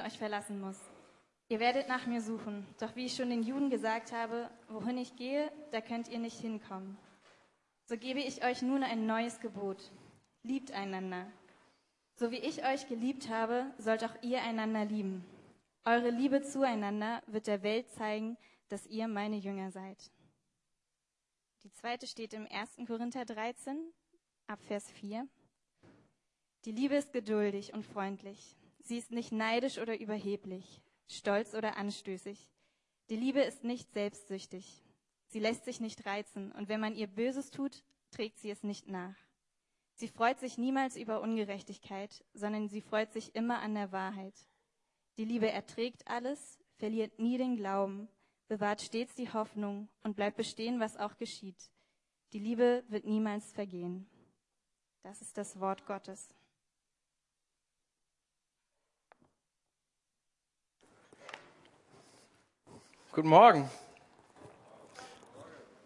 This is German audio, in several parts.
euch verlassen muss. Ihr werdet nach mir suchen, doch wie ich schon den Juden gesagt habe, wohin ich gehe, da könnt ihr nicht hinkommen. So gebe ich euch nun ein neues Gebot. Liebt einander. So wie ich euch geliebt habe, sollt auch ihr einander lieben. Eure Liebe zueinander wird der Welt zeigen, dass ihr meine Jünger seid. Die zweite steht im 1. Korinther 13, ab Vers 4. Die Liebe ist geduldig und freundlich. Sie ist nicht neidisch oder überheblich, stolz oder anstößig. Die Liebe ist nicht selbstsüchtig. Sie lässt sich nicht reizen, und wenn man ihr Böses tut, trägt sie es nicht nach. Sie freut sich niemals über Ungerechtigkeit, sondern sie freut sich immer an der Wahrheit. Die Liebe erträgt alles, verliert nie den Glauben, bewahrt stets die Hoffnung und bleibt bestehen, was auch geschieht. Die Liebe wird niemals vergehen. Das ist das Wort Gottes. Guten Morgen.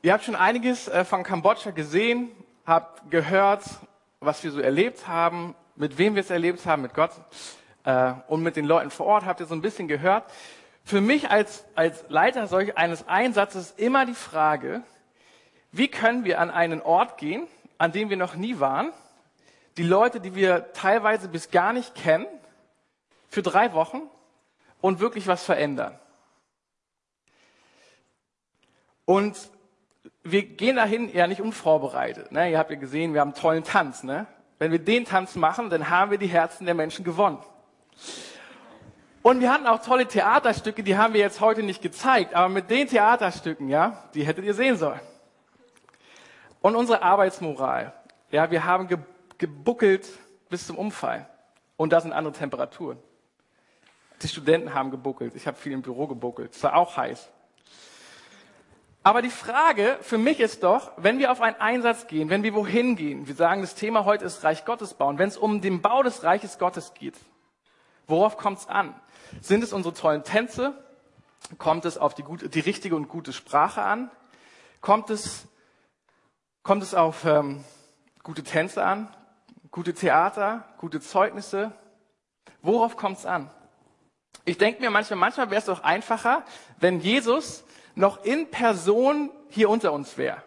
Ihr habt schon einiges von Kambodscha gesehen, habt gehört, was wir so erlebt haben, mit wem wir es erlebt haben, mit Gott und mit den Leuten vor Ort, habt ihr so ein bisschen gehört. Für mich als Leiter solch eines Einsatzes immer die Frage, wie können wir an einen Ort gehen, an dem wir noch nie waren, die Leute, die wir teilweise bis gar nicht kennen, für 3 Wochen und wirklich was verändern. Und wir gehen dahin ja nicht unvorbereitet. Ne? Ihr habt ja gesehen, wir haben einen tollen Tanz. Ne? Wenn wir den Tanz machen, dann haben wir die Herzen der Menschen gewonnen. Und wir hatten auch tolle Theaterstücke, die haben wir jetzt heute nicht gezeigt. Aber mit den Theaterstücken, ja, die hättet ihr sehen sollen. Und unsere Arbeitsmoral. Ja, wir haben gebuckelt bis zum Umfallen. Und das sind andere Temperaturen. Die Studenten haben gebuckelt. Ich habe viel im Büro gebuckelt. Es war auch heiß. Aber die Frage für mich ist doch, wenn wir auf einen Einsatz gehen, wenn wir wohin gehen, wir sagen, das Thema heute ist Reich Gottes bauen, wenn es um den Bau des Reiches Gottes geht, worauf kommt es an? Sind es unsere tollen Tänze? Kommt es auf die richtige und gute Sprache an? Kommt es auf gute Tänze an? Gute Theater? Gute Zeugnisse? Worauf kommt es an? Ich denke mir manchmal wäre es doch einfacher, wenn Jesus noch in Person hier unter uns wäre.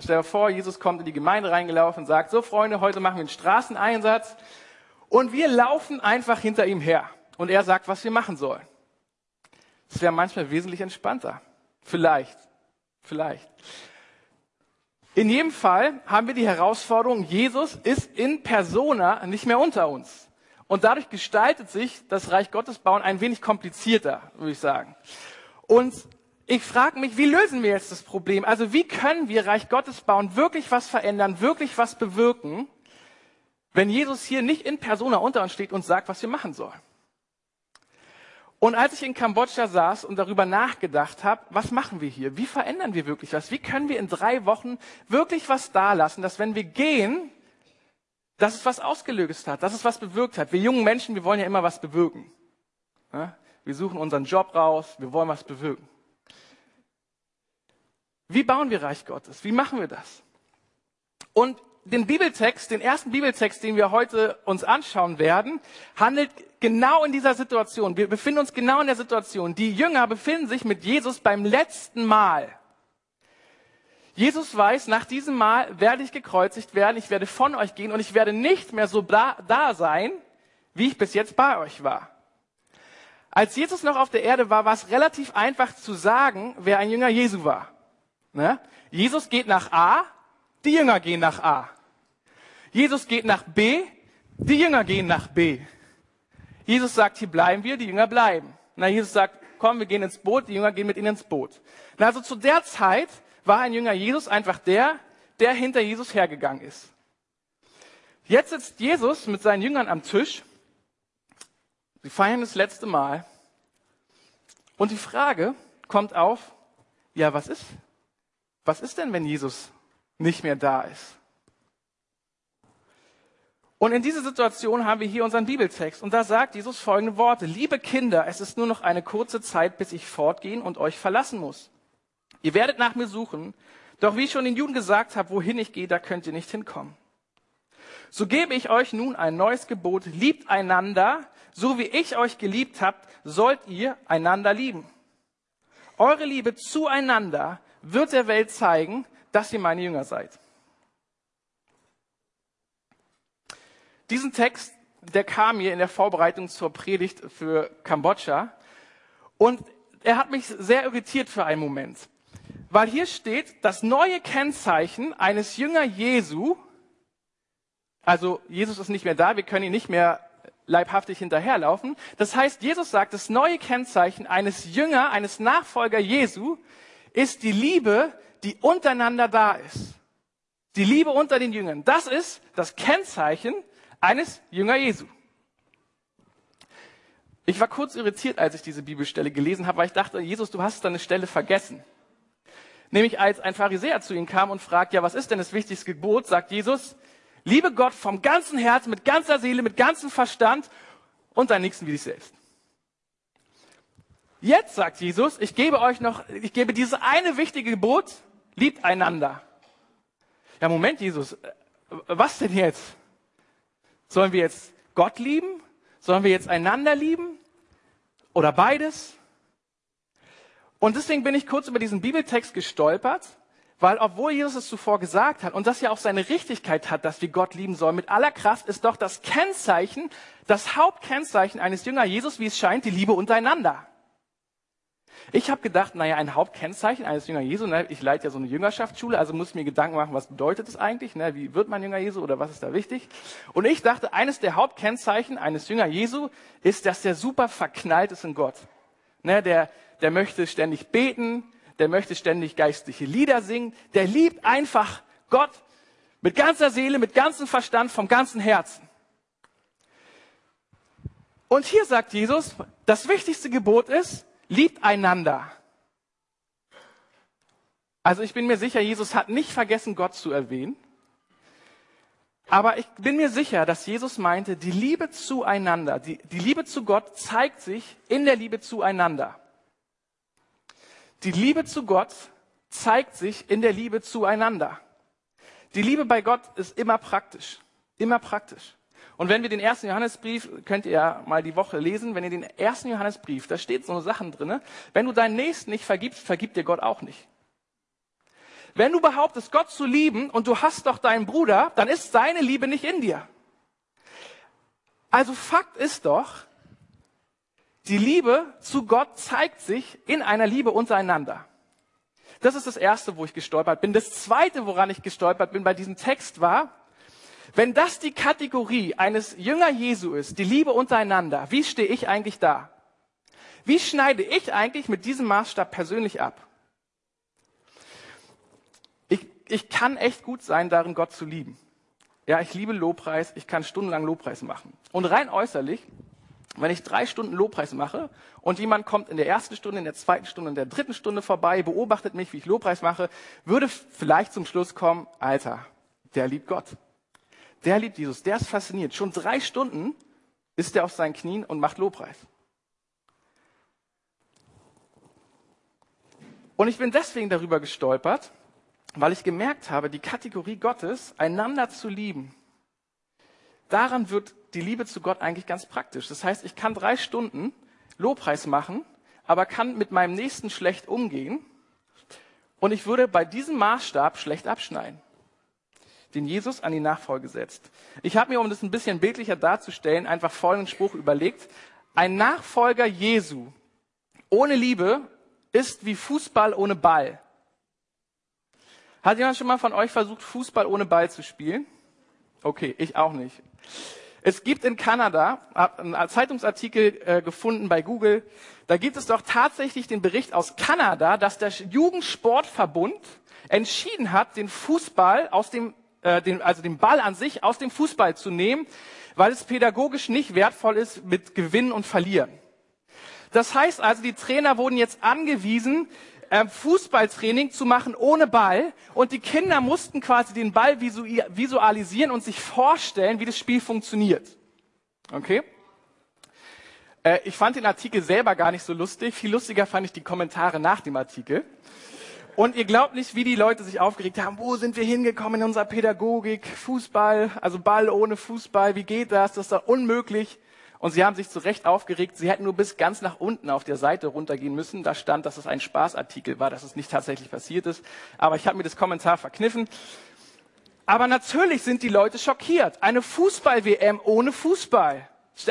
Stell dir vor, Jesus kommt in die Gemeinde reingelaufen und sagt, so Freunde, heute machen wir einen Straßeneinsatz und wir laufen einfach hinter ihm her. Und er sagt, was wir machen sollen. Das wäre manchmal wesentlich entspannter. Vielleicht. In jedem Fall haben wir die Herausforderung, Jesus ist in persona nicht mehr unter uns. Und dadurch gestaltet sich das Reich Gottes bauen ein wenig komplizierter, würde ich sagen. Und ich frage mich, wie lösen wir jetzt das Problem? Also wie können wir Reich Gottes bauen, wirklich was verändern, wirklich was bewirken, wenn Jesus hier nicht in persona unter uns steht und sagt, was wir machen sollen? Und als ich in Kambodscha saß und darüber nachgedacht habe, was machen wir hier? Wie verändern wir wirklich was? Wie können wir in 3 Wochen wirklich was dalassen, dass wenn wir gehen, dass es was ausgelöst hat, dass es was bewirkt hat? Wir jungen Menschen, wir wollen ja immer was bewirken. Ja? Wir suchen unseren Job raus, wir wollen was bewirken. Wie bauen wir Reich Gottes? Wie machen wir das? Und den Bibeltext, den ersten Bibeltext, den wir heute uns anschauen werden, handelt genau in dieser Situation. Wir befinden uns genau in der Situation. Die Jünger befinden sich mit Jesus beim letzten Mal. Jesus weiß, nach diesem Mal werde ich gekreuzigt werden, ich werde von euch gehen und ich werde nicht mehr so da sein, wie ich bis jetzt bei euch war. Als Jesus noch auf der Erde war, war es relativ einfach zu sagen, wer ein Jünger Jesu war. Ne? Jesus geht nach A, die Jünger gehen nach A. Jesus geht nach B, die Jünger gehen nach B. Jesus sagt, hier bleiben wir, die Jünger bleiben. Na, Jesus sagt, komm, wir gehen ins Boot, die Jünger gehen mit ihnen ins Boot. Na, also zu der Zeit war ein Jünger Jesus einfach der hinter Jesus hergegangen ist. Jetzt sitzt Jesus mit seinen Jüngern am Tisch. Sie feiern das letzte Mal. Und die Frage kommt auf, ja, was ist denn, wenn Jesus nicht mehr da ist? Und in dieser Situation haben wir hier unseren Bibeltext. Und da sagt Jesus folgende Worte. Liebe Kinder, es ist nur noch eine kurze Zeit, bis ich fortgehen und euch verlassen muss. Ihr werdet nach mir suchen. Doch wie ich schon den Juden gesagt habe, wohin ich gehe, da könnt ihr nicht hinkommen. So gebe ich euch nun ein neues Gebot. Liebt einander, so wie ich euch geliebt habt, sollt ihr einander lieben. Eure Liebe zueinander wird der Welt zeigen, dass ihr meine Jünger seid. Diesen Text, der kam mir in der Vorbereitung zur Predigt für Kambodscha und er hat mich sehr irritiert für einen Moment, weil hier steht, das neue Kennzeichen eines Jünger Jesu, also Jesus ist nicht mehr da, wir können ihn nicht mehr leibhaftig hinterherlaufen. Das heißt, Jesus sagt, das neue Kennzeichen eines Jünger, eines Nachfolger Jesu ist die Liebe, die untereinander da ist. Die Liebe unter den Jüngern. Das ist das Kennzeichen eines Jünger Jesu. Ich war kurz irritiert, als ich diese Bibelstelle gelesen habe, weil ich dachte, Jesus, du hast da eine Stelle vergessen. Nämlich als ein Pharisäer zu ihm kam und fragt, ja, was ist denn das wichtigste Gebot, sagt Jesus, liebe Gott vom ganzen Herzen, mit ganzer Seele, mit ganzem Verstand und deinen Nächsten wie dich selbst. Jetzt sagt Jesus, ich gebe dieses eine wichtige Gebot, liebt einander. Ja, Moment, Jesus, was denn jetzt? Sollen wir jetzt Gott lieben? Sollen wir jetzt einander lieben? Oder beides? Und deswegen bin ich kurz über diesen Bibeltext gestolpert. Weil obwohl Jesus es zuvor gesagt hat und das ja auch seine Richtigkeit hat, dass wir Gott lieben sollen, mit aller Kraft ist doch das Kennzeichen, das Hauptkennzeichen eines Jünger Jesus, wie es scheint, die Liebe untereinander. Ich habe gedacht, naja, ein Hauptkennzeichen eines Jünger Jesu, ne, ich leite ja so eine Jüngerschaftsschule, also muss ich mir Gedanken machen, was bedeutet das eigentlich, ne, wie wird man Jünger Jesu oder was ist da wichtig? Und ich dachte, eines der Hauptkennzeichen eines Jünger Jesu ist, dass der super verknallt ist in Gott. Ne, der möchte ständig beten, der möchte ständig geistliche Lieder singen, der liebt einfach Gott mit ganzer Seele, mit ganzem Verstand, vom ganzen Herzen. Und hier sagt Jesus, das wichtigste Gebot ist, liebt einander. Also ich bin mir sicher, Jesus hat nicht vergessen, Gott zu erwähnen. Aber ich bin mir sicher, dass Jesus meinte, die Liebe zueinander, die Liebe zu Gott zeigt sich in der Liebe zueinander. Die Liebe zu Gott zeigt sich in der Liebe zueinander. Die Liebe bei Gott ist immer praktisch. Immer praktisch. Und wenn wir den ersten Johannesbrief, könnt ihr ja mal die Woche lesen, wenn ihr den ersten Johannesbrief, da steht so Sachen drin, wenn du deinen Nächsten nicht vergibst, vergibt dir Gott auch nicht. Wenn du behauptest, Gott zu lieben und du hast doch deinen Bruder, dann ist seine Liebe nicht in dir. Also Fakt ist doch, die Liebe zu Gott zeigt sich in einer Liebe untereinander. Das ist das Erste, wo ich gestolpert bin. Das Zweite, woran ich gestolpert bin bei diesem Text war, wenn das die Kategorie eines Jünger Jesu ist, die Liebe untereinander, wie stehe ich eigentlich da? Wie schneide ich eigentlich mit diesem Maßstab persönlich ab? Ich kann echt gut sein, darin Gott zu lieben. Ja, ich liebe Lobpreis, ich kann stundenlang Lobpreis machen. Und rein äußerlich, wenn ich 3 Stunden Lobpreis mache und jemand kommt in der ersten Stunde, in der zweiten Stunde, in der dritten Stunde vorbei, beobachtet mich, wie ich Lobpreis mache, würde vielleicht zum Schluss kommen, Alter, der liebt Gott. Der liebt Jesus, der ist fasziniert. Schon 3 Stunden ist er auf seinen Knien und macht Lobpreis. Und ich bin deswegen darüber gestolpert, weil ich gemerkt habe, die Kategorie Gottes, einander zu lieben, daran wird die Liebe zu Gott eigentlich ganz praktisch. Das heißt, ich kann 3 Stunden Lobpreis machen, aber kann mit meinem Nächsten schlecht umgehen und ich würde bei diesem Maßstab schlecht abschneiden, den Jesus an die Nachfolge setzt. Ich habe mir, um das ein bisschen bildlicher darzustellen, einfach folgenden Spruch überlegt. Ein Nachfolger Jesu ohne Liebe ist wie Fußball ohne Ball. Hat jemand schon mal von euch versucht, Fußball ohne Ball zu spielen? Okay, ich auch nicht. Es gibt in Kanada, einen Zeitungsartikel gefunden bei Google, da gibt es doch tatsächlich den Bericht aus Kanada, dass der Jugendsportverbund entschieden hat, den Fußball aus dem, also den Ball an sich aus dem Fußball zu nehmen, weil es pädagogisch nicht wertvoll ist mit Gewinnen und Verlieren. Das heißt also, die Trainer wurden jetzt angewiesen, Fußballtraining zu machen ohne Ball und die Kinder mussten quasi den Ball visualisieren und sich vorstellen, wie das Spiel funktioniert. Okay? Ich fand den Artikel selber gar nicht so lustig, viel lustiger fand ich die Kommentare nach dem Artikel. Und ihr glaubt nicht, wie die Leute sich aufgeregt haben, wo sind wir hingekommen in unserer Pädagogik, Fußball, also Ball ohne Fußball, wie geht das, das ist doch unmöglich. Und sie haben sich zu Recht aufgeregt, sie hätten nur bis ganz nach unten auf der Seite runtergehen müssen. Da stand, dass es ein Spaßartikel war, dass es nicht tatsächlich passiert ist. Aber ich habe mir das Kommentar verkniffen. Aber natürlich sind die Leute schockiert. Eine Fußball-WM ohne Fußball.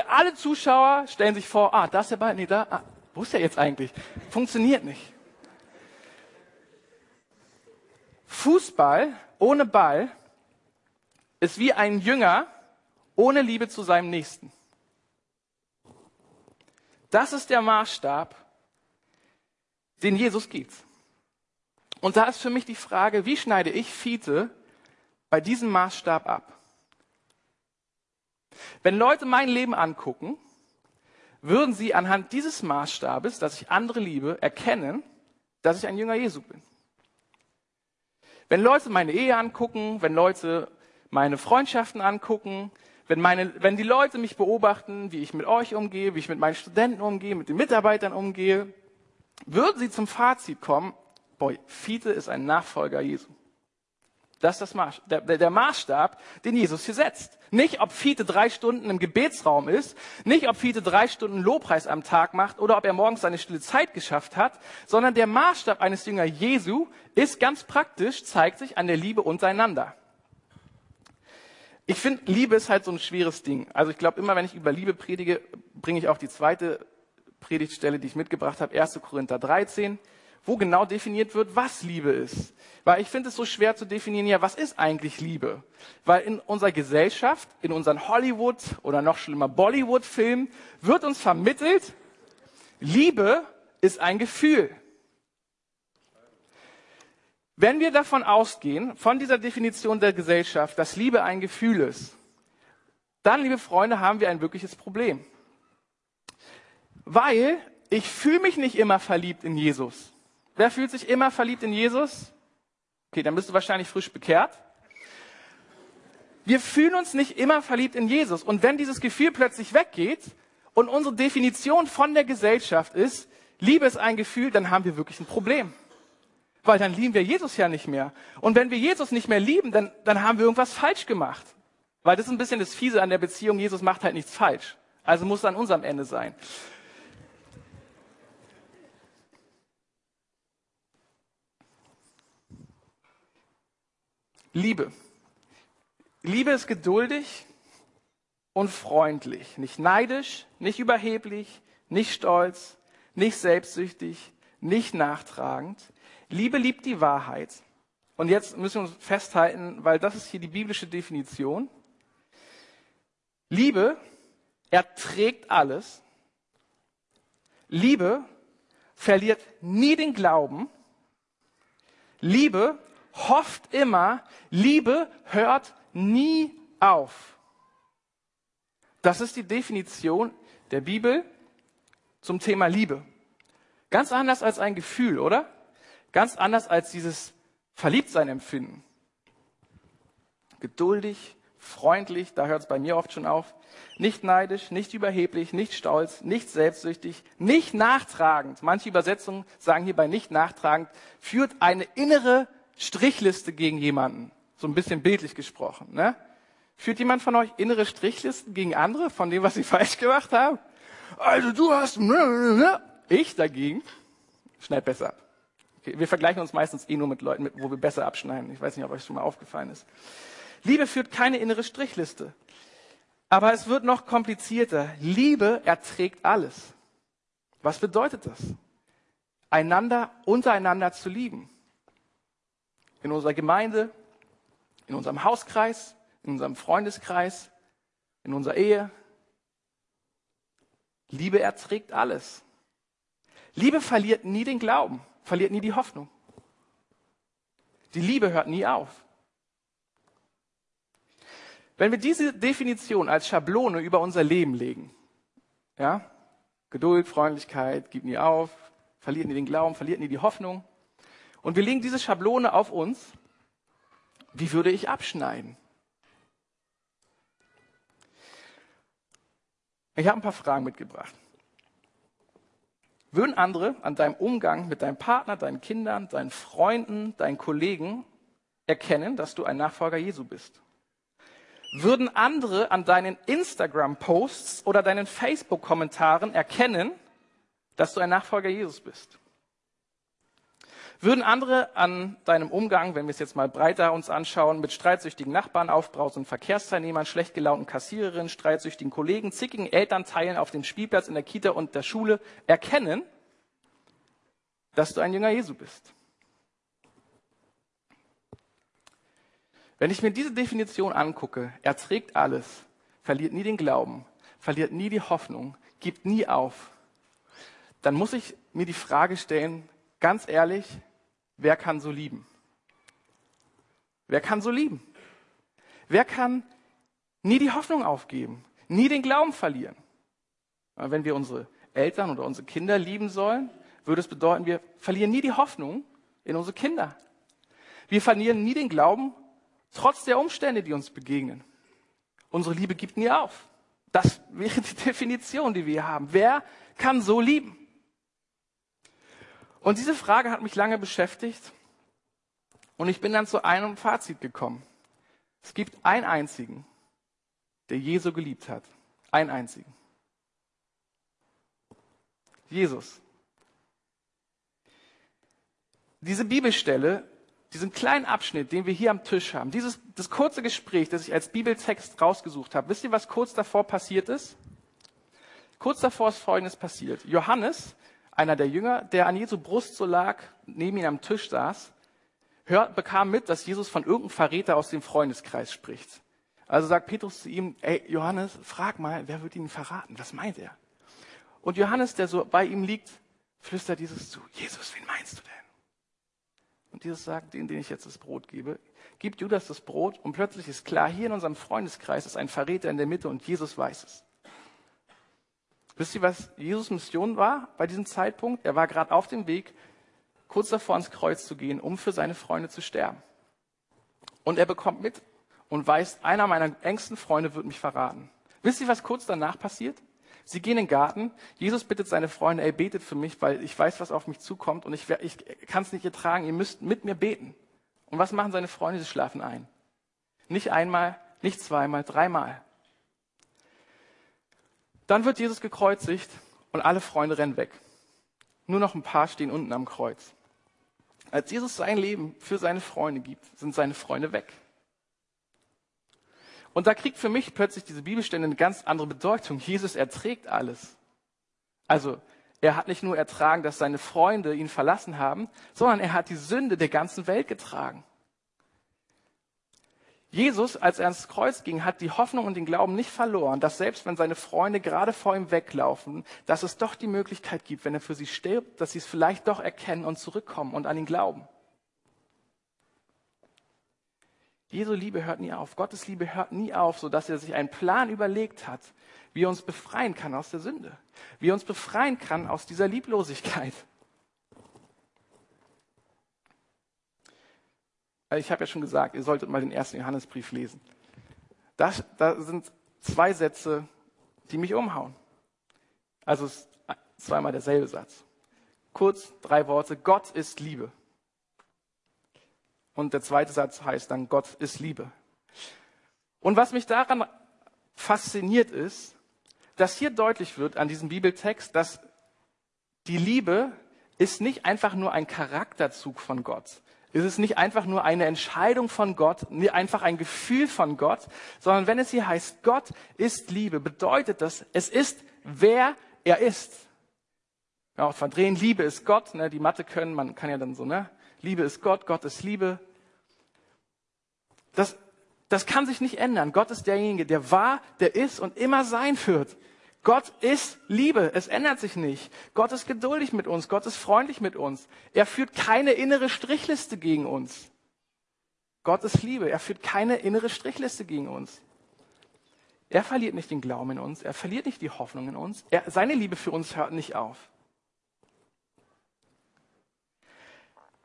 Alle Zuschauer stellen sich vor, da ist der Ball, nee, da, wo ist der jetzt eigentlich? Funktioniert nicht. Fußball ohne Ball ist wie ein Jünger ohne Liebe zu seinem Nächsten. Das ist der Maßstab, den Jesus gibt. Und da ist für mich die Frage, wie schneide ich Fiete bei diesem Maßstab ab? Wenn Leute mein Leben angucken, würden sie anhand dieses Maßstabes, dass ich andere liebe, erkennen, dass ich ein Jünger Jesu bin. Wenn Leute meine Ehe angucken, wenn Leute meine Freundschaften angucken, wenn die Leute mich beobachten, wie ich mit euch umgehe, wie ich mit meinen Studenten umgehe, mit den Mitarbeitern umgehe, würden sie zum Fazit kommen, Fiete ist ein Nachfolger Jesu. Das ist das der Maßstab, den Jesus hier setzt. Nicht, ob Fiete 3 Stunden im Gebetsraum ist, nicht, ob Fiete 3 Stunden Lobpreis am Tag macht oder ob er morgens seine stille Zeit geschafft hat, sondern der Maßstab eines Jünger Jesu ist ganz praktisch, zeigt sich an der Liebe untereinander. Ich finde, Liebe ist halt so ein schweres Ding. Also ich glaube, immer wenn ich über Liebe predige, bringe ich auch die zweite Predigtstelle, die ich mitgebracht habe, 1. Korinther 13. Wo genau definiert wird, was Liebe ist. Weil ich finde es so schwer zu definieren, ja, was ist eigentlich Liebe? Weil in unserer Gesellschaft, in unseren Hollywood- oder noch schlimmer Bollywood-Filmen wird uns vermittelt, Liebe ist ein Gefühl. Wenn wir davon ausgehen, von dieser Definition der Gesellschaft, dass Liebe ein Gefühl ist, dann, liebe Freunde, haben wir ein wirkliches Problem. Weil ich fühle mich nicht immer verliebt in Jesus. Wer fühlt sich immer verliebt in Jesus? Okay, dann bist du wahrscheinlich frisch bekehrt. Wir fühlen uns nicht immer verliebt in Jesus. Und wenn dieses Gefühl plötzlich weggeht und unsere Definition von der Gesellschaft ist, Liebe ist ein Gefühl, dann haben wir wirklich ein Problem. Weil dann lieben wir Jesus ja nicht mehr. Und wenn wir Jesus nicht mehr lieben, dann haben wir irgendwas falsch gemacht. Weil das ist ein bisschen das Fiese an der Beziehung, Jesus macht halt nichts falsch. Also muss es an unserem Ende sein. Liebe. Liebe ist geduldig und freundlich, nicht neidisch, nicht überheblich, nicht stolz, nicht selbstsüchtig, nicht nachtragend. Liebe liebt die Wahrheit. Und jetzt müssen wir uns festhalten, weil das ist hier die biblische Definition. Liebe erträgt alles. Liebe verliert nie den Glauben. Liebe hofft immer, Liebe hört nie auf. Das ist die Definition der Bibel zum Thema Liebe. Ganz anders als ein Gefühl, oder? Ganz anders als dieses Verliebtsein-Empfinden. Geduldig, freundlich, da hört es bei mir oft schon auf. Nicht neidisch, nicht überheblich, nicht stolz, nicht selbstsüchtig, nicht nachtragend. Manche Übersetzungen sagen hierbei nicht nachtragend, führt eine innere Strichliste gegen jemanden, so ein bisschen bildlich gesprochen. Ne? Führt jemand von euch innere Strichlisten gegen andere, von dem, was sie falsch gemacht haben? Also du hast... Ich dagegen schneid besser ab. Okay, wir vergleichen uns meistens nur mit Leuten, wo wir besser abschneiden. Ich weiß nicht, ob euch schon mal aufgefallen ist. Liebe führt keine innere Strichliste. Aber es wird noch komplizierter. Liebe erträgt alles. Was bedeutet das? Untereinander zu lieben. In unserer Gemeinde, in unserem Hauskreis, in unserem Freundeskreis, in unserer Ehe. Liebe erträgt alles. Liebe verliert nie den Glauben, verliert nie die Hoffnung. Die Liebe hört nie auf. Wenn wir diese Definition als Schablone über unser Leben legen, ja, Geduld, Freundlichkeit, gibt nie auf, verliert nie den Glauben, verliert nie die Hoffnung, und wir legen diese Schablone auf uns, wie würde ich abschneiden? Ich habe ein paar Fragen mitgebracht. Würden andere an deinem Umgang mit deinem Partner, deinen Kindern, deinen Freunden, deinen Kollegen erkennen, dass du ein Nachfolger Jesu bist? würden andere an deinen Instagram-Posts oder deinen Facebook-Kommentaren erkennen, dass du ein Nachfolger Jesus bist? Würden andere an deinem Umgang, wenn wir es jetzt mal breiter uns anschauen, mit streitsüchtigen Nachbarn, aufbrausenden Verkehrsteilnehmern, schlecht gelaunten Kassiererinnen, streitsüchtigen Kollegen, zickigen Elternteilen auf dem Spielplatz, in der Kita und der Schule erkennen, dass du ein Jünger Jesu bist? Wenn ich mir diese Definition angucke, erträgt alles, verliert nie den Glauben, verliert nie die Hoffnung, gibt nie auf, dann muss ich mir die Frage stellen, ganz ehrlich, wer kann so lieben? Wer kann so lieben? Wer kann nie die Hoffnung aufgeben, nie den Glauben verlieren? Wenn wir unsere Eltern oder unsere Kinder lieben sollen, würde es bedeuten, wir verlieren nie die Hoffnung in unsere Kinder. Wir verlieren nie den Glauben, trotz der Umstände, die uns begegnen. Unsere Liebe gibt nie auf. Das wäre die Definition, die wir haben. Wer kann so lieben? Und diese Frage hat mich lange beschäftigt und ich bin dann zu einem Fazit gekommen. Es gibt einen einzigen, der Jesu geliebt hat. Einen einzigen. Jesus. Diese Bibelstelle, diesen kleinen Abschnitt, den wir hier am Tisch haben, das kurze Gespräch, das ich als Bibeltext rausgesucht habe, wisst ihr, was kurz davor passiert ist? Kurz davor ist Folgendes passiert. Johannes, einer der Jünger, der an Jesu Brust so lag, neben ihm am Tisch saß, bekam mit, dass Jesus von irgendeinem Verräter aus dem Freundeskreis spricht. Also sagt Petrus zu ihm, ey Johannes, frag mal, wer wird ihn verraten? Was meint er? Und Johannes, der so bei ihm liegt, flüstert Jesus zu, Jesus, wen meinst du denn? Und Jesus sagt, den ich jetzt das Brot gebe, gibt Judas das Brot und plötzlich ist klar, hier in unserem Freundeskreis ist ein Verräter in der Mitte und Jesus weiß es. Wisst ihr, was Jesus' Mission war bei diesem Zeitpunkt? Er war gerade auf dem Weg, kurz davor ans Kreuz zu gehen, um für seine Freunde zu sterben. Und er bekommt mit und weiß, einer meiner engsten Freunde wird mich verraten. Wisst ihr, was kurz danach passiert? Sie gehen in den Garten, Jesus bittet seine Freunde, ey, betet für mich, weil ich weiß, was auf mich zukommt und ich kann es nicht ertragen, ihr müsst mit mir beten. Und was machen seine Freunde? Sie schlafen ein. Nicht einmal, nicht zweimal, dreimal. Dann wird Jesus gekreuzigt und alle Freunde rennen weg. Nur noch ein paar stehen unten am Kreuz. Als Jesus sein Leben für seine Freunde gibt, sind seine Freunde weg. Und da kriegt für mich plötzlich diese Bibelstelle eine ganz andere Bedeutung. Jesus erträgt alles. Also er hat nicht nur ertragen, dass seine Freunde ihn verlassen haben, sondern er hat die Sünde der ganzen Welt getragen. Jesus, als er ans Kreuz ging, hat die Hoffnung und den Glauben nicht verloren, dass selbst wenn seine Freunde gerade vor ihm weglaufen, dass es doch die Möglichkeit gibt, wenn er für sie stirbt, dass sie es vielleicht doch erkennen und zurückkommen und an ihn glauben. Jesu Liebe hört nie auf, Gottes Liebe hört nie auf, sodass er sich einen Plan überlegt hat, wie er uns befreien kann aus der Sünde, wie er uns befreien kann aus dieser Lieblosigkeit. Ich habe ja schon gesagt, ihr solltet mal den ersten Johannesbrief lesen. Da sind zwei Sätze, die mich umhauen. Also es ist zweimal derselbe Satz. Kurz, drei Worte, Gott ist Liebe. Und der zweite Satz heißt dann, Gott ist Liebe. Und was mich daran fasziniert ist, dass hier deutlich wird an diesem Bibeltext, dass die Liebe ist nicht einfach nur ein Charakterzug von Gott. Es ist nicht einfach nur eine Entscheidung von Gott, einfach ein Gefühl von Gott, sondern wenn es hier heißt, Gott ist Liebe, bedeutet das, es ist, wer er ist. Ja, auch verdrehen, Liebe ist Gott, ne, die Mathe können, man kann ja dann so, ne? Liebe ist Gott, Gott ist Liebe. Das kann sich nicht ändern. Gott ist derjenige, der war, der ist und immer sein wird. Gott ist Liebe, es ändert sich nicht. Gott ist geduldig mit uns, Gott ist freundlich mit uns. Er führt keine innere Strichliste gegen uns. Gott ist Liebe, er führt keine innere Strichliste gegen uns. Er verliert nicht den Glauben in uns, er verliert nicht die Hoffnung in uns. Seine Liebe für uns hört nicht auf.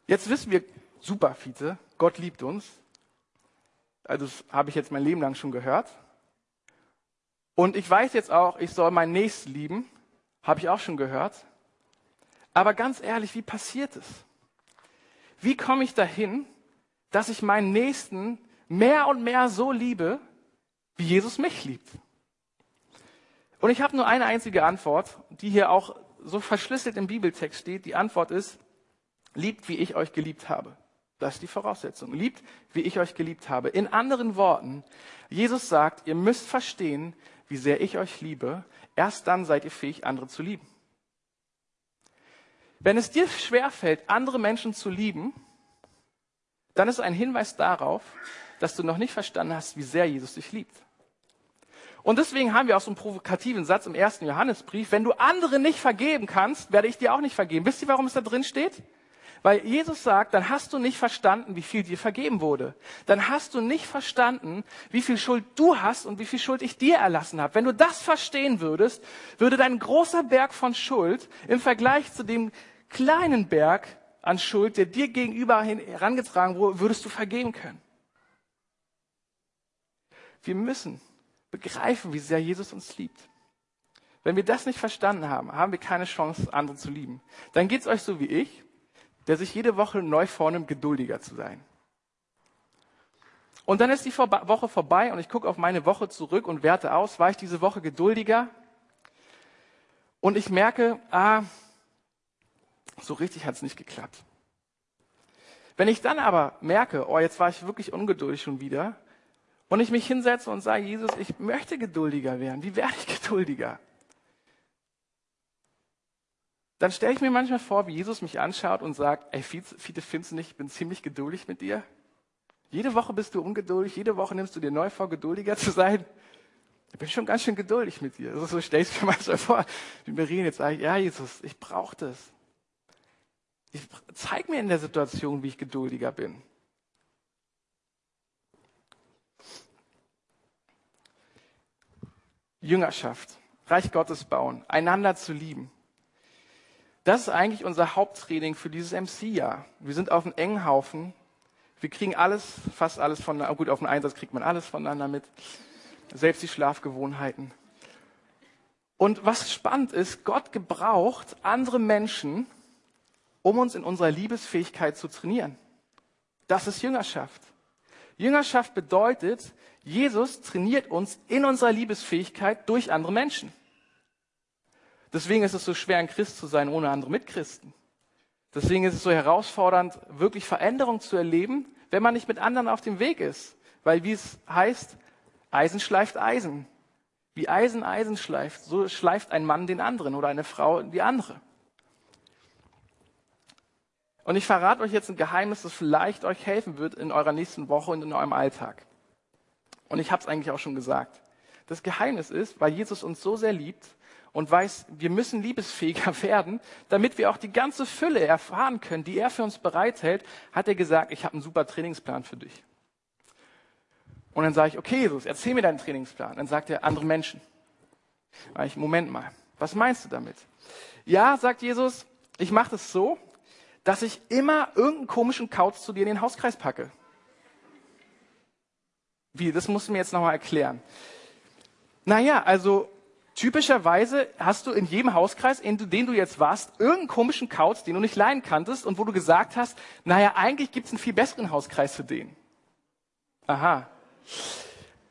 Jetzt wissen wir, super Fiete, Gott liebt uns. Also das habe ich jetzt mein Leben lang schon gehört. Und ich weiß jetzt auch, ich soll meinen Nächsten lieben. Habe ich auch schon gehört. Aber ganz ehrlich, wie passiert es? Wie komme ich dahin, dass ich meinen Nächsten mehr und mehr so liebe, wie Jesus mich liebt. Und ich habe nur eine einzige Antwort, die hier auch so verschlüsselt im Bibeltext steht. Die Antwort ist, liebt, wie ich euch geliebt habe. Das ist die Voraussetzung. Liebt, wie ich euch geliebt habe. In anderen Worten, Jesus sagt, ihr müsst verstehen, wie sehr ich euch liebe. Erst dann seid ihr fähig, andere zu lieben. Wenn es dir schwerfällt, andere Menschen zu lieben, dann ist ein Hinweis darauf, dass du noch nicht verstanden hast, wie sehr Jesus dich liebt. Und deswegen haben wir auch so einen provokativen Satz im 1. Johannesbrief, wenn du anderen nicht vergeben kannst, werde ich dir auch nicht vergeben. Wisst ihr, warum es da drin steht? Weil Jesus sagt, dann hast du nicht verstanden, wie viel dir vergeben wurde. Dann hast du nicht verstanden, wie viel Schuld du hast und wie viel Schuld ich dir erlassen habe. Wenn du das verstehen würdest, würde dein großer Berg von Schuld im Vergleich zu dem kleinen Berg an Schuld, der dir gegenüber herangetragen wurde, würdest du vergeben können. Wir müssen begreifen, wie sehr Jesus uns liebt. Wenn wir das nicht verstanden haben, haben wir keine Chance, andere zu lieben. Dann geht es euch so wie ich, der sich jede Woche neu vornimmt, geduldiger zu sein. Und dann ist die Woche vorbei und ich gucke auf meine Woche zurück und werte aus, war ich diese Woche geduldiger? Und ich merke, so richtig hat es nicht geklappt. Wenn ich dann aber merke, jetzt war ich wirklich ungeduldig schon wieder, und ich mich hinsetze und sage, Jesus, ich möchte geduldiger werden. Wie werde ich geduldiger? Dann stelle ich mir manchmal vor, wie Jesus mich anschaut und sagt, ey, Fiete, findest du nicht, ich bin ziemlich geduldig mit dir? Jede Woche bist du ungeduldig, jede Woche nimmst du dir neu vor, geduldiger zu sein. Ich bin schon ganz schön geduldig mit dir. Also so stelle ich es mir manchmal vor. Wir reden jetzt eigentlich, ja Jesus, ich brauche das. Zeig mir in der Situation, wie ich geduldiger bin. Jüngerschaft, Reich Gottes bauen, einander zu lieben. Das ist eigentlich unser Haupttraining für dieses MC-Jahr. Wir sind auf einem engen Haufen. Wir kriegen alles, fast alles voneinander. Gut, auf den Einsatz kriegt man alles voneinander mit. Selbst die Schlafgewohnheiten. Und was spannend ist, Gott gebraucht andere Menschen, um uns in unserer Liebesfähigkeit zu trainieren. Das ist Jüngerschaft. Jüngerschaft bedeutet, Jesus trainiert uns in unserer Liebesfähigkeit durch andere Menschen. Deswegen ist es so schwer, ein Christ zu sein, ohne andere Mitchristen. Deswegen ist es so herausfordernd, wirklich Veränderung zu erleben, wenn man nicht mit anderen auf dem Weg ist. Weil wie es heißt, Eisen schleift Eisen. Wie Eisen Eisen schleift, so schleift ein Mann den anderen oder eine Frau die andere. Und ich verrate euch jetzt ein Geheimnis, das vielleicht euch helfen wird in eurer nächsten Woche und in eurem Alltag. Und ich habe es eigentlich auch schon gesagt. Das Geheimnis ist, weil Jesus uns so sehr liebt und weiß, wir müssen liebesfähiger werden, damit wir auch die ganze Fülle erfahren können, die er für uns bereithält, hat er gesagt, ich habe einen super Trainingsplan für dich. Und dann sage ich, okay Jesus, erzähl mir deinen Trainingsplan. Dann sagt er, andere Menschen. Sag ich, Moment mal, was meinst du damit? Ja, sagt Jesus, ich mache das so, dass ich immer irgendeinen komischen Kauz zu dir in den Hauskreis packe. Wie, das musst du mir jetzt nochmal erklären. Naja, also typischerweise hast du in jedem Hauskreis, in dem du jetzt warst, irgendeinen komischen Kauz, den du nicht leiden kanntest und wo du gesagt hast, naja, eigentlich gibt es einen viel besseren Hauskreis für den. Aha.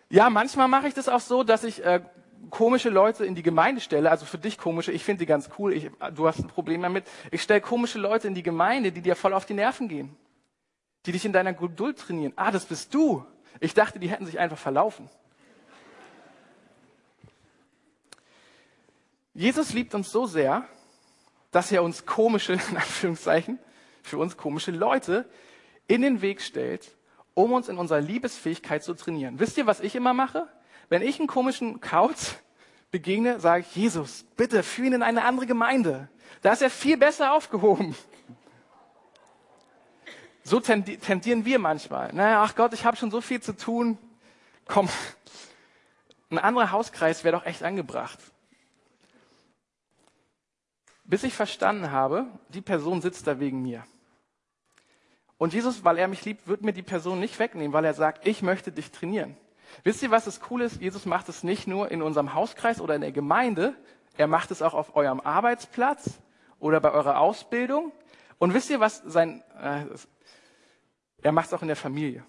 Ja, manchmal mache ich das auch so, dass ich komische Leute in die Gemeinde stelle, also für dich komische, ich finde die ganz cool, du hast ein Problem damit, ich stelle komische Leute in die Gemeinde, die dir voll auf die Nerven gehen, die dich in deiner Geduld trainieren. Ah, das bist du. Ich dachte, die hätten sich einfach verlaufen. Jesus liebt uns so sehr, dass er uns komische, in Anführungszeichen, für uns komische Leute in den Weg stellt, um uns in unserer Liebesfähigkeit zu trainieren. Wisst ihr, was ich immer mache? Wenn ich einen komischen Kauz begegne, sage ich, Jesus, bitte führ ihn in eine andere Gemeinde. Da ist er viel besser aufgehoben. So tendieren wir manchmal. Naja, ach Gott, ich habe schon so viel zu tun. Komm, ein anderer Hauskreis wäre doch echt angebracht. Bis ich verstanden habe, die Person sitzt da wegen mir. Und Jesus, weil er mich liebt, wird mir die Person nicht wegnehmen, weil er sagt, ich möchte dich trainieren. Wisst ihr, was das Coole ist? Jesus macht es nicht nur in unserem Hauskreis oder in der Gemeinde, er macht es auch auf eurem Arbeitsplatz oder bei eurer Ausbildung. Und wisst ihr, was er macht es auch in der Familie.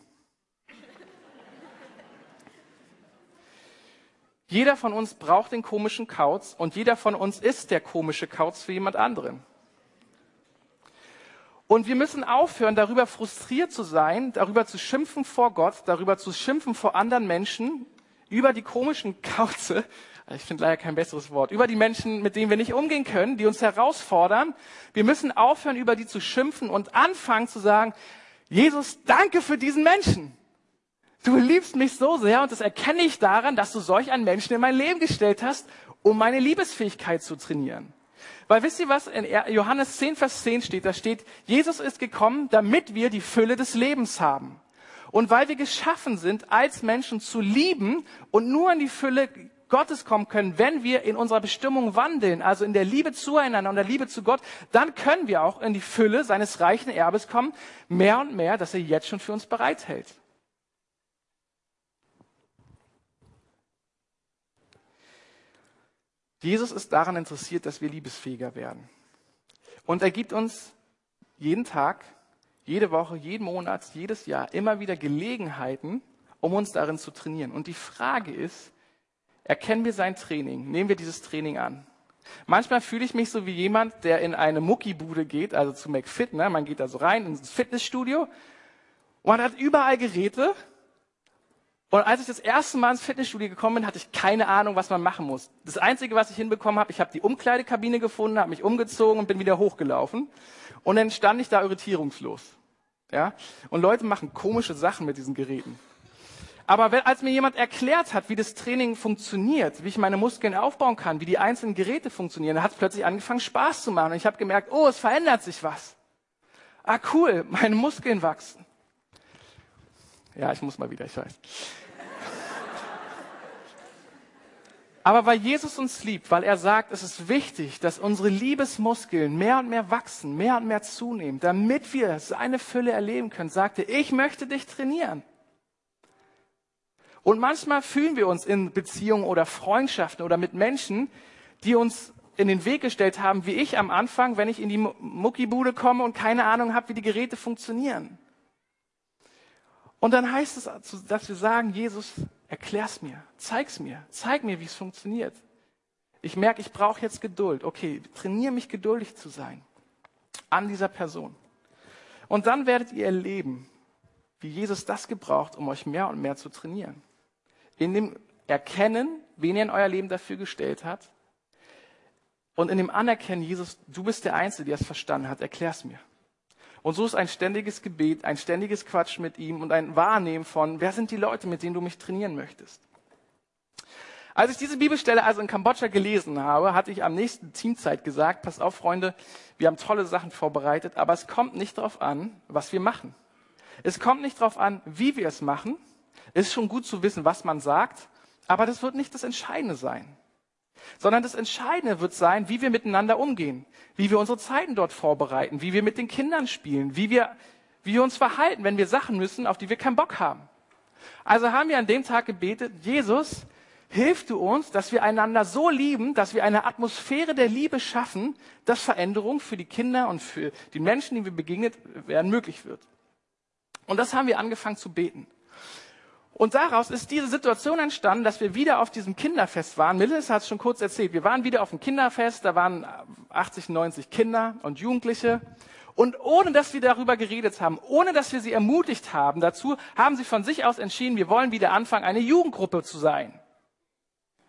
Jeder von uns braucht den komischen Kauz und jeder von uns ist der komische Kauz für jemand anderen. Und wir müssen aufhören, darüber frustriert zu sein, darüber zu schimpfen vor Gott, darüber zu schimpfen vor anderen Menschen, über die komischen Kauze, ich finde leider kein besseres Wort, über die Menschen, mit denen wir nicht umgehen können, die uns herausfordern. Wir müssen aufhören, über die zu schimpfen und anfangen zu sagen, Jesus, danke für diesen Menschen. Du liebst mich so sehr und das erkenne ich daran, dass du solch einen Menschen in mein Leben gestellt hast, um meine Liebesfähigkeit zu trainieren. Weil wisst ihr, was in Johannes 10, Vers 10 steht? Da steht, Jesus ist gekommen, damit wir die Fülle des Lebens haben. Und weil wir geschaffen sind, als Menschen zu lieben und nur in die Fülle Gottes kommen können, wenn wir in unserer Bestimmung wandeln, also in der Liebe zueinander und der Liebe zu Gott, dann können wir auch in die Fülle seines reichen Erbes kommen, mehr und mehr, das er jetzt schon für uns bereithält. Jesus ist daran interessiert, dass wir liebesfähiger werden. Und er gibt uns jeden Tag, jede Woche, jeden Monat, jedes Jahr immer wieder Gelegenheiten, um uns darin zu trainieren. Und die Frage ist, erkennen wir sein Training? Nehmen wir dieses Training an? Manchmal fühle ich mich so wie jemand, der in eine Muckibude geht, also zu McFit, ne? Man geht da so rein ins Fitnessstudio und man hat überall Geräte. Und als ich das erste Mal ins Fitnessstudio gekommen bin, hatte ich keine Ahnung, was man machen muss. Das Einzige, was ich hinbekommen habe, ich habe die Umkleidekabine gefunden, habe mich umgezogen und bin wieder hochgelaufen. Und dann stand ich da irritierungslos. Ja? Und Leute machen komische Sachen mit diesen Geräten. Aber als mir jemand erklärt hat, wie das Training funktioniert, wie ich meine Muskeln aufbauen kann, wie die einzelnen Geräte funktionieren, dann hat es plötzlich angefangen, Spaß zu machen. Und ich habe gemerkt, oh, es verändert sich was. Ah, cool, meine Muskeln wachsen. Ja, ich muss mal wieder, ich weiß. Aber weil Jesus uns liebt, weil er sagt, es ist wichtig, dass unsere Liebesmuskeln mehr und mehr wachsen, mehr und mehr zunehmen, damit wir seine Fülle erleben können, sagt er, ich möchte dich trainieren. Und manchmal fühlen wir uns in Beziehungen oder Freundschaften oder mit Menschen, die uns in den Weg gestellt haben, wie ich am Anfang, wenn ich in die Muckibude komme und keine Ahnung habe, wie die Geräte funktionieren. Und dann heißt es, dass wir sagen, Jesus, erklär's mir, zeig's mir, zeig mir, wie es funktioniert. Ich merke, ich brauche jetzt Geduld. Okay, trainiere mich, geduldig zu sein an dieser Person. Und dann werdet ihr erleben, wie Jesus das gebraucht, um euch mehr und mehr zu trainieren. In dem Erkennen, wen er in euer Leben dafür gestellt hat. Und in dem Anerkennen, Jesus, du bist der Einzige, der es verstanden hat, erklär's mir. Und so ist ein ständiges Gebet, ein ständiges Quatsch mit ihm und ein Wahrnehmen von, wer sind die Leute, mit denen du mich trainieren möchtest? Als ich diese Bibelstelle also in Kambodscha gelesen habe, hatte ich am nächsten Teamzeit gesagt, pass auf, Freunde, wir haben tolle Sachen vorbereitet, aber es kommt nicht darauf an, was wir machen. Es kommt nicht darauf an, wie wir es machen. Es ist schon gut zu wissen, was man sagt, aber das wird nicht das Entscheidende sein. Sondern das Entscheidende wird sein, wie wir miteinander umgehen, wie wir unsere Zeiten dort vorbereiten, wie wir mit den Kindern spielen, wie wir uns verhalten, wenn wir Sachen müssen, auf die wir keinen Bock haben. Also haben wir an dem Tag gebetet, Jesus, hilf du uns, dass wir einander so lieben, dass wir eine Atmosphäre der Liebe schaffen, dass Veränderung für die Kinder und für die Menschen, denen wir begegnet werden, möglich wird. Und das haben wir angefangen zu beten. Und daraus ist diese Situation entstanden, dass wir wieder auf diesem Kinderfest waren. Melissa hat es schon kurz erzählt. Wir waren wieder auf dem Kinderfest, da waren 80, 90 Kinder und Jugendliche. Und ohne, dass wir darüber geredet haben, ohne, dass wir sie ermutigt haben dazu, haben sie von sich aus entschieden, wir wollen wieder anfangen, eine Jugendgruppe zu sein.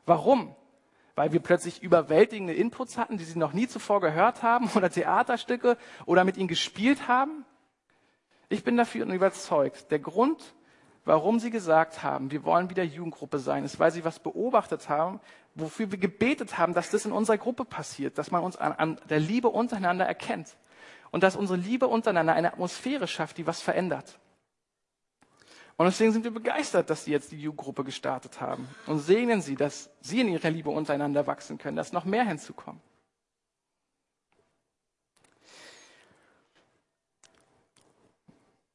Warum? Weil wir plötzlich überwältigende Inputs hatten, die sie noch nie zuvor gehört haben oder Theaterstücke oder mit ihnen gespielt haben? Ich bin dafür überzeugt, der Grund, warum sie gesagt haben, wir wollen wieder Jugendgruppe sein, ist, weil sie was beobachtet haben, wofür wir gebetet haben, dass das in unserer Gruppe passiert, dass man uns an der Liebe untereinander erkennt und dass unsere Liebe untereinander eine Atmosphäre schafft, die was verändert. Und deswegen sind wir begeistert, dass sie jetzt die Jugendgruppe gestartet haben und segnen sie, dass sie in ihrer Liebe untereinander wachsen können, dass noch mehr hinzukommen.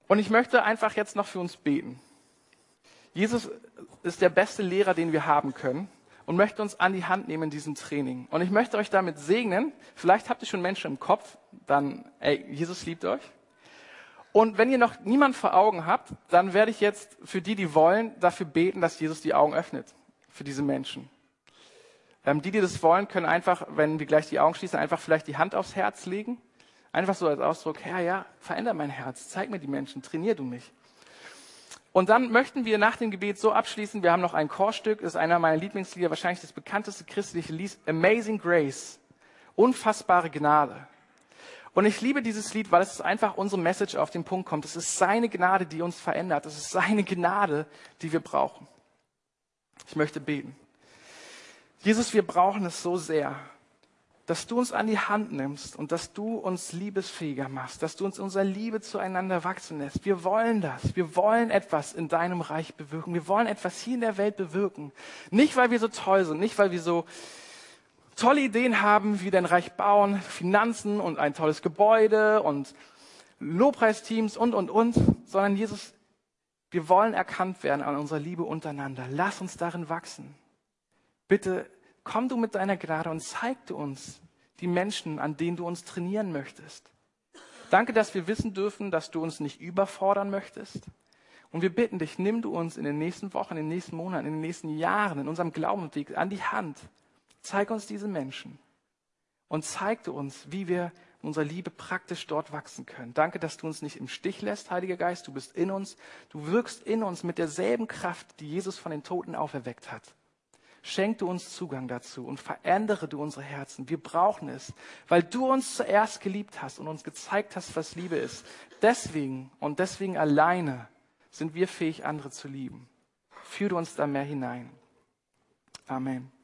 Und ich möchte einfach jetzt noch für uns beten. Jesus ist der beste Lehrer, den wir haben können und möchte uns an die Hand nehmen in diesem Training. Und ich möchte euch damit segnen, vielleicht habt ihr schon Menschen im Kopf, dann, ey, Jesus liebt euch. Und wenn ihr noch niemanden vor Augen habt, dann werde ich jetzt für die, die wollen, dafür beten, dass Jesus die Augen öffnet für diese Menschen. Die das wollen, können einfach, wenn wir gleich die Augen schließen, einfach vielleicht die Hand aufs Herz legen. Einfach so als Ausdruck, Herr, ja, veränder mein Herz, zeig mir die Menschen, trainier du mich. Und dann möchten wir nach dem Gebet so abschließen, wir haben noch ein Chorstück, ist einer meiner Lieblingslieder, wahrscheinlich das bekannteste christliche Lied, Amazing Grace, unfassbare Gnade. Und ich liebe dieses Lied, weil es einfach unsere Message auf den Punkt kommt. Es ist seine Gnade, die uns verändert. Es ist seine Gnade, die wir brauchen. Ich möchte beten. Jesus, wir brauchen es so sehr, dass du uns an die Hand nimmst und dass du uns liebesfähiger machst, dass du uns unsere Liebe zueinander wachsen lässt. Wir wollen das. Wir wollen etwas in deinem Reich bewirken. Wir wollen etwas hier in der Welt bewirken. Nicht, weil wir so toll sind, nicht, weil wir so tolle Ideen haben, wie wir dein Reich bauen, Finanzen und ein tolles Gebäude und Lobpreisteams und, sondern Jesus, wir wollen erkannt werden an unserer Liebe untereinander. Lass uns darin wachsen. Bitte komm du mit deiner Gnade und zeig du uns die Menschen, an denen du uns trainieren möchtest. Danke, dass wir wissen dürfen, dass du uns nicht überfordern möchtest. Und wir bitten dich, nimm du uns in den nächsten Wochen, in den nächsten Monaten, in den nächsten Jahren, in unserem Glaubensweg an die Hand. Zeig uns diese Menschen und zeig du uns, wie wir in unserer Liebe praktisch dort wachsen können. Danke, dass du uns nicht im Stich lässt, Heiliger Geist. Du bist in uns. Du wirkst in uns mit derselben Kraft, die Jesus von den Toten auferweckt hat. Schenk du uns Zugang dazu und verändere du unsere Herzen. Wir brauchen es, weil du uns zuerst geliebt hast und uns gezeigt hast, was Liebe ist. Deswegen und deswegen alleine sind wir fähig, andere zu lieben. Führe du uns da mehr hinein. Amen.